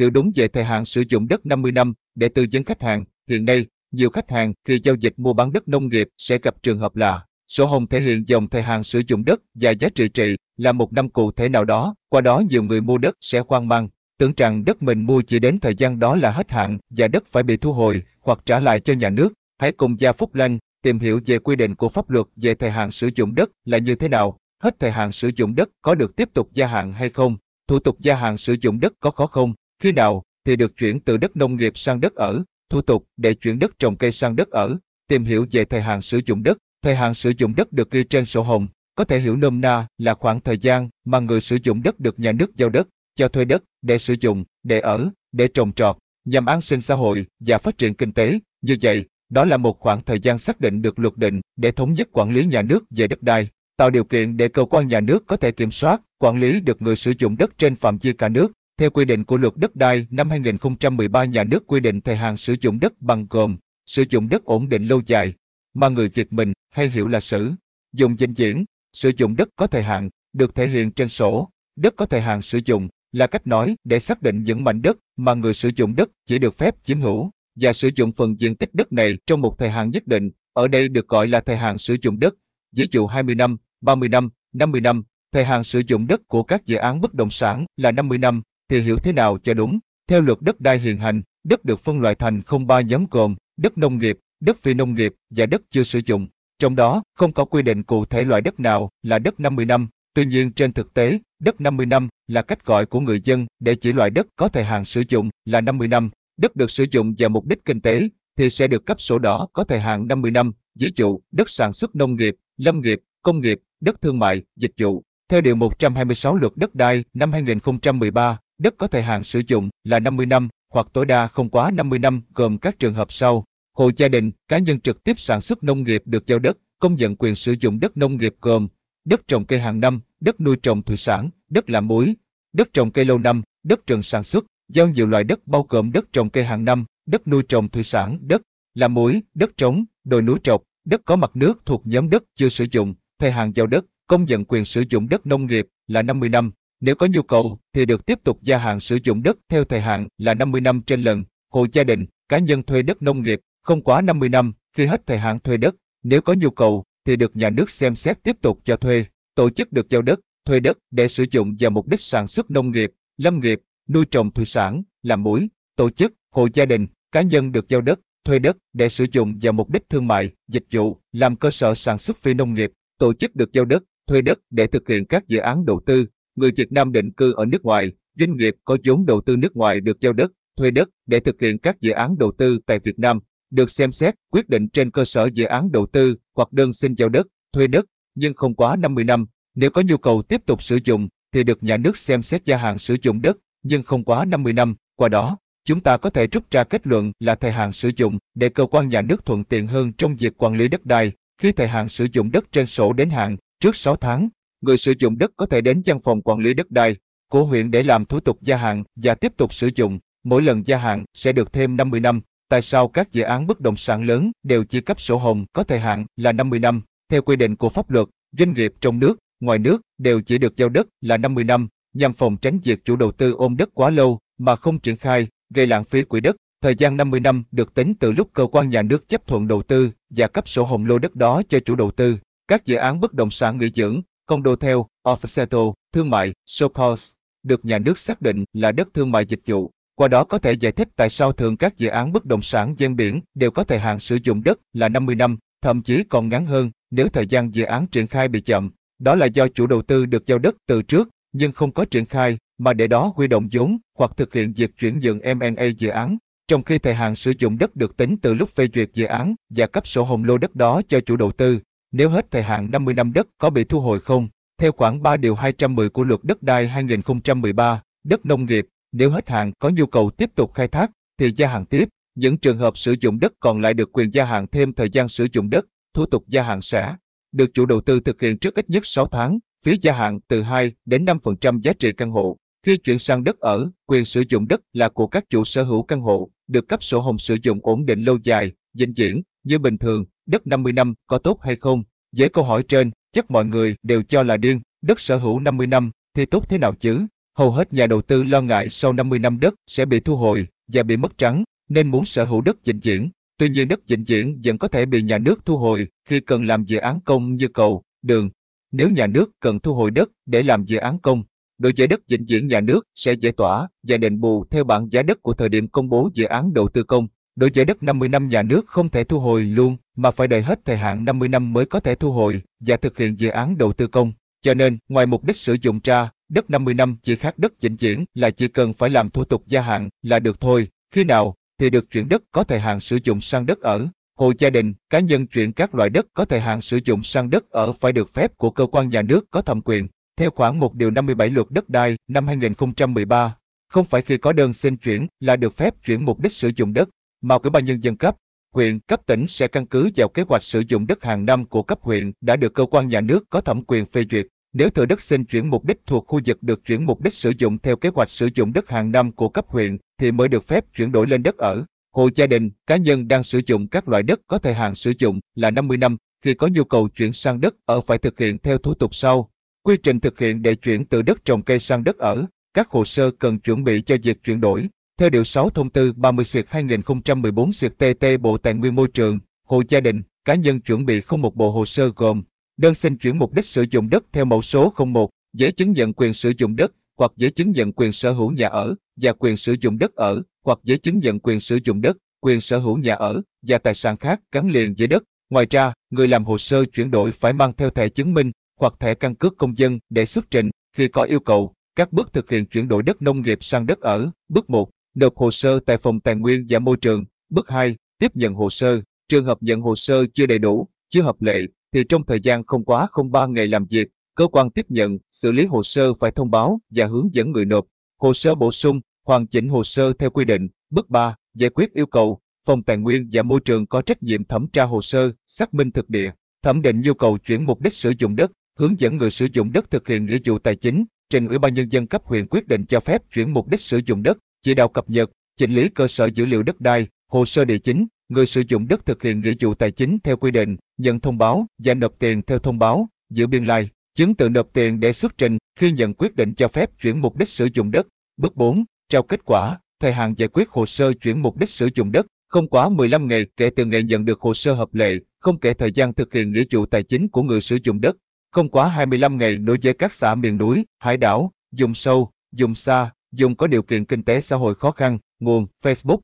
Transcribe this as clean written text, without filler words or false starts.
Hiểu đúng về thời hạn sử dụng đất 50 năm để tư vấn khách hàng. Hiện nay, nhiều khách hàng khi giao dịch mua bán đất nông nghiệp sẽ gặp trường hợp là sổ hồng thể hiện dòng thời hạn sử dụng đất và giá trị là một năm cụ thể nào đó, qua đó nhiều người mua đất sẽ hoang mang, tưởng rằng đất mình mua chỉ đến thời gian đó là hết hạn và đất phải bị thu hồi hoặc trả lại cho nhà nước. Hãy cùng Gia Phúc Lanh tìm hiểu về quy định của pháp luật về thời hạn sử dụng đất là như thế nào, hết thời hạn sử dụng đất có được tiếp tục gia hạn hay không, thủ tục gia hạn sử dụng đất có khó không, khi nào thì được chuyển từ đất nông nghiệp sang đất ở, thủ tục để chuyển đất trồng cây sang đất ở. Tìm hiểu về thời hạn sử dụng đất. Thời hạn sử dụng đất được ghi trên sổ hồng, có thể hiểu nôm na là khoảng thời gian mà người sử dụng đất được nhà nước giao đất, cho thuê đất để sử dụng, để ở, để trồng trọt, nhằm an sinh xã hội và phát triển kinh tế. Như vậy, đó là một khoảng thời gian xác định được luật định để thống nhất quản lý nhà nước về đất đai, tạo điều kiện để cơ quan nhà nước có thể kiểm soát, quản lý được người sử dụng đất trên phạm vi cả nước. Theo quy định của Luật Đất đai năm 2013, nhà nước quy định thời hạn sử dụng đất bằng gồm sử dụng đất ổn định lâu dài, mà người Việt mình hay hiểu là sử dụng vĩnh viễn. Sử dụng đất có thời hạn được thể hiện trên sổ đất có thời hạn sử dụng là cách nói để xác định những mảnh đất mà người sử dụng đất chỉ được phép chiếm hữu và sử dụng phần diện tích đất này trong một thời hạn nhất định. Ở đây được gọi là thời hạn sử dụng đất, ví dụ 20 năm, 30 năm, 50 năm. Thời hạn sử dụng đất của các dự án bất động sản là 50 năm, thì hiểu thế nào cho đúng? Theo Luật Đất đai hiện hành, đất được phân loại thành 3 nhóm gồm đất nông nghiệp, đất phi nông nghiệp và đất chưa sử dụng. Trong đó, không có quy định cụ thể loại đất nào là đất 50 năm. Tuy nhiên trên thực tế, đất 50 năm là cách gọi của người dân để chỉ loại đất có thời hạn sử dụng là 50 năm. Đất được sử dụng vào mục đích kinh tế thì sẽ được cấp sổ đỏ có thời hạn 50 năm, ví dụ đất sản xuất nông nghiệp, lâm nghiệp, công nghiệp, đất thương mại, dịch vụ. Theo Điều 126 Luật Đất đai năm 2013, đất có thời hạn sử dụng là 50 năm hoặc tối đa không quá 50 năm gồm các trường hợp sau. Hộ gia đình, cá nhân trực tiếp sản xuất nông nghiệp được giao đất, công nhận quyền sử dụng đất nông nghiệp gồm đất trồng cây hàng năm, đất nuôi trồng thủy sản, đất làm muối, đất trồng cây lâu năm, đất rừng sản xuất. Giao nhiều loại đất bao gồm đất trồng cây hàng năm, đất nuôi trồng thủy sản, đất làm muối, đất trống, đồi núi trọc, đất có mặt nước thuộc nhóm đất chưa sử dụng. Thời hạn giao đất, công nhận quyền sử dụng đất nông nghiệp là 50 năm. Nếu có nhu cầu thì được tiếp tục gia hạn sử dụng đất theo thời hạn là 50 năm trên lần. Hộ gia đình, cá nhân thuê đất nông nghiệp không quá 50 năm khi hết thời hạn thuê đất. Nếu có nhu cầu thì được nhà nước xem xét tiếp tục cho thuê. Tổ chức được giao đất, thuê đất để sử dụng vào mục đích sản xuất nông nghiệp, lâm nghiệp, nuôi trồng thủy sản, làm muối. Tổ chức, hộ gia đình, cá nhân được giao đất, thuê đất để sử dụng vào mục đích thương mại, dịch vụ, làm cơ sở sản xuất phi nông nghiệp. Tổ chức được giao đất, thuê đất để thực hiện các dự án đầu tư. Người Việt Nam định cư ở nước ngoài, doanh nghiệp có vốn đầu tư nước ngoài được giao đất, thuê đất để thực hiện các dự án đầu tư tại Việt Nam, được xem xét, quyết định trên cơ sở dự án đầu tư hoặc đơn xin giao đất, thuê đất, nhưng không quá 50 năm. Nếu có nhu cầu tiếp tục sử dụng thì được nhà nước xem xét gia hạn sử dụng đất, nhưng không quá 50 năm. Qua đó, chúng ta có thể rút ra kết luận là thời hạn sử dụng để cơ quan nhà nước thuận tiện hơn trong việc quản lý đất đai. Khi thời hạn sử dụng đất trên sổ đến hạn, trước 6 tháng, người sử dụng đất có thể đến văn phòng quản lý đất đai của huyện để làm thủ tục gia hạn và tiếp tục sử dụng. Mỗi lần gia hạn sẽ được thêm 50 năm. Tại sao các dự án bất động sản lớn đều chỉ cấp sổ hồng có thời hạn là 50 năm? Theo quy định của pháp luật, doanh nghiệp trong nước, ngoài nước đều chỉ được giao đất là 50 năm, nhằm phòng tránh việc chủ đầu tư ôm đất quá lâu mà không triển khai, gây lãng phí quỹ đất. Thời gian 50 năm được tính từ lúc cơ quan nhà nước chấp thuận đầu tư và cấp sổ hồng lô đất đó cho chủ đầu tư. Các dự án bất động sản nghỉ dưỡng, condotel, office, thương mại, shophouse được nhà nước xác định là đất thương mại dịch vụ. Qua đó có thể giải thích tại sao thường các dự án bất động sản ven biển đều có thời hạn sử dụng đất là 50 năm, thậm chí còn ngắn hơn nếu thời gian dự án triển khai bị chậm. Đó là do chủ đầu tư được giao đất từ trước nhưng không có triển khai mà để đó huy động vốn hoặc thực hiện việc chuyển nhượng M&A dự án, trong khi thời hạn sử dụng đất được tính từ lúc phê duyệt dự án và cấp sổ hồng lô đất đó cho chủ đầu tư. Nếu hết thời hạn 50 năm đất có bị thu hồi không? Theo khoảng 3 điều 210 của Luật Đất đai 2013, đất nông nghiệp, nếu hết hạn có nhu cầu tiếp tục khai thác thì gia hạn tiếp. Những trường hợp sử dụng đất còn lại được quyền gia hạn thêm thời gian sử dụng đất. Thủ tục gia hạn sẽ được chủ đầu tư thực hiện trước ít nhất 6 tháng, phí gia hạn từ 2 đến 5% giá trị căn hộ. Khi chuyển sang đất ở, quyền sử dụng đất là của các chủ sở hữu căn hộ, được cấp sổ hồng sử dụng ổn định lâu dài, vĩnh viễn, như bình thường. Đất 50 năm có tốt hay không? Với câu hỏi trên, chắc mọi người đều cho là điên, đất sở hữu 50 năm thì tốt thế nào chứ? Hầu hết nhà đầu tư lo ngại sau 50 năm đất sẽ bị thu hồi và bị mất trắng, nên muốn sở hữu đất vĩnh viễn. Tuy nhiên đất vĩnh viễn vẫn có thể bị nhà nước thu hồi khi cần làm dự án công như cầu, đường. Nếu nhà nước cần thu hồi đất để làm dự án công, đối với đất vĩnh viễn nhà nước sẽ giải tỏa và đền bù theo bảng giá đất của thời điểm công bố dự án đầu tư công. Đối với đất 50 năm nhà nước không thể thu hồi luôn mà phải đợi hết thời hạn 50 năm mới có thể thu hồi và thực hiện dự án đầu tư công. Cho nên, ngoài mục đích sử dụng ra, đất 50 năm chỉ khác đất vĩnh viễn là chỉ cần phải làm thủ tục gia hạn là được thôi. Khi nào thì được chuyển đất có thời hạn sử dụng sang đất ở. Hộ gia đình, cá nhân chuyển các loại đất có thời hạn sử dụng sang đất ở phải được phép của cơ quan nhà nước có thẩm quyền. Theo khoản 1 điều 57 Luật Đất đai năm 2013, không phải khi có đơn xin chuyển là được phép chuyển mục đích sử dụng đất, mà Ủy ban nhân dân cấp, huyện, cấp tỉnh sẽ căn cứ vào kế hoạch sử dụng đất hàng năm của cấp huyện đã được cơ quan nhà nước có thẩm quyền phê duyệt. Nếu thửa đất xin chuyển mục đích thuộc khu vực được chuyển mục đích sử dụng theo kế hoạch sử dụng đất hàng năm của cấp huyện thì mới được phép chuyển đổi lên đất ở. Hộ gia đình, cá nhân đang sử dụng các loại đất có thời hạn sử dụng là 50 năm, khi có nhu cầu chuyển sang đất ở phải thực hiện theo thủ tục sau. Quy trình thực hiện để chuyển từ đất trồng cây sang đất ở, các hồ sơ cần chuẩn bị cho việc chuyển đổi. Theo Điều 6 Thông tư 30/2014/TT Bộ Tài nguyên Môi trường, hộ gia đình, cá nhân chuẩn bị không một bộ hồ sơ gồm đơn xin chuyển mục đích sử dụng đất theo mẫu số 01, giấy chứng nhận quyền sử dụng đất hoặc giấy chứng nhận quyền sở hữu nhà ở và quyền sử dụng đất ở hoặc giấy chứng nhận quyền sử dụng đất, quyền sở hữu nhà ở và tài sản khác gắn liền với đất. Ngoài ra, người làm hồ sơ chuyển đổi phải mang theo thẻ chứng minh hoặc thẻ căn cước công dân để xuất trình khi có yêu cầu. Các bước thực hiện chuyển đổi đất nông nghiệp sang đất ở. Bước 1. Nộp hồ sơ tại Phòng Tài nguyên và Môi trường. Bước 2. Tiếp nhận hồ sơ. Trường hợp nhận hồ sơ chưa đầy đủ, chưa hợp lệ thì trong thời gian không quá 03 ngày làm việc, cơ quan tiếp nhận, xử lý hồ sơ phải thông báo và hướng dẫn người nộp hồ sơ bổ sung, hoàn chỉnh hồ sơ theo quy định. Bước 3. Giải quyết yêu cầu. Phòng Tài nguyên và Môi trường có trách nhiệm thẩm tra hồ sơ, xác minh thực địa, thẩm định nhu cầu chuyển mục đích sử dụng đất, hướng dẫn người sử dụng đất thực hiện nghĩa vụ tài chính, trình Ủy ban nhân dân cấp huyện quyết định cho phép chuyển mục đích sử dụng đất, chỉ đạo cập nhật, chỉnh lý cơ sở dữ liệu đất đai, hồ sơ địa chính. Người sử dụng đất thực hiện nghĩa vụ tài chính theo quy định, nhận thông báo và nộp tiền theo thông báo, giữ biên lai, chứng từ nộp tiền để xuất trình khi nhận quyết định cho phép chuyển mục đích sử dụng đất. Bước 4. Trao kết quả, thời hạn giải quyết hồ sơ chuyển mục đích sử dụng đất, không quá 15 ngày kể từ ngày nhận được hồ sơ hợp lệ, không kể thời gian thực hiện nghĩa vụ tài chính của người sử dụng đất, không quá 25 ngày đối với các xã miền núi, hải đảo, vùng sâu, vùng xa, vùng có điều kiện kinh tế xã hội khó khăn. Nguồn: Facebook.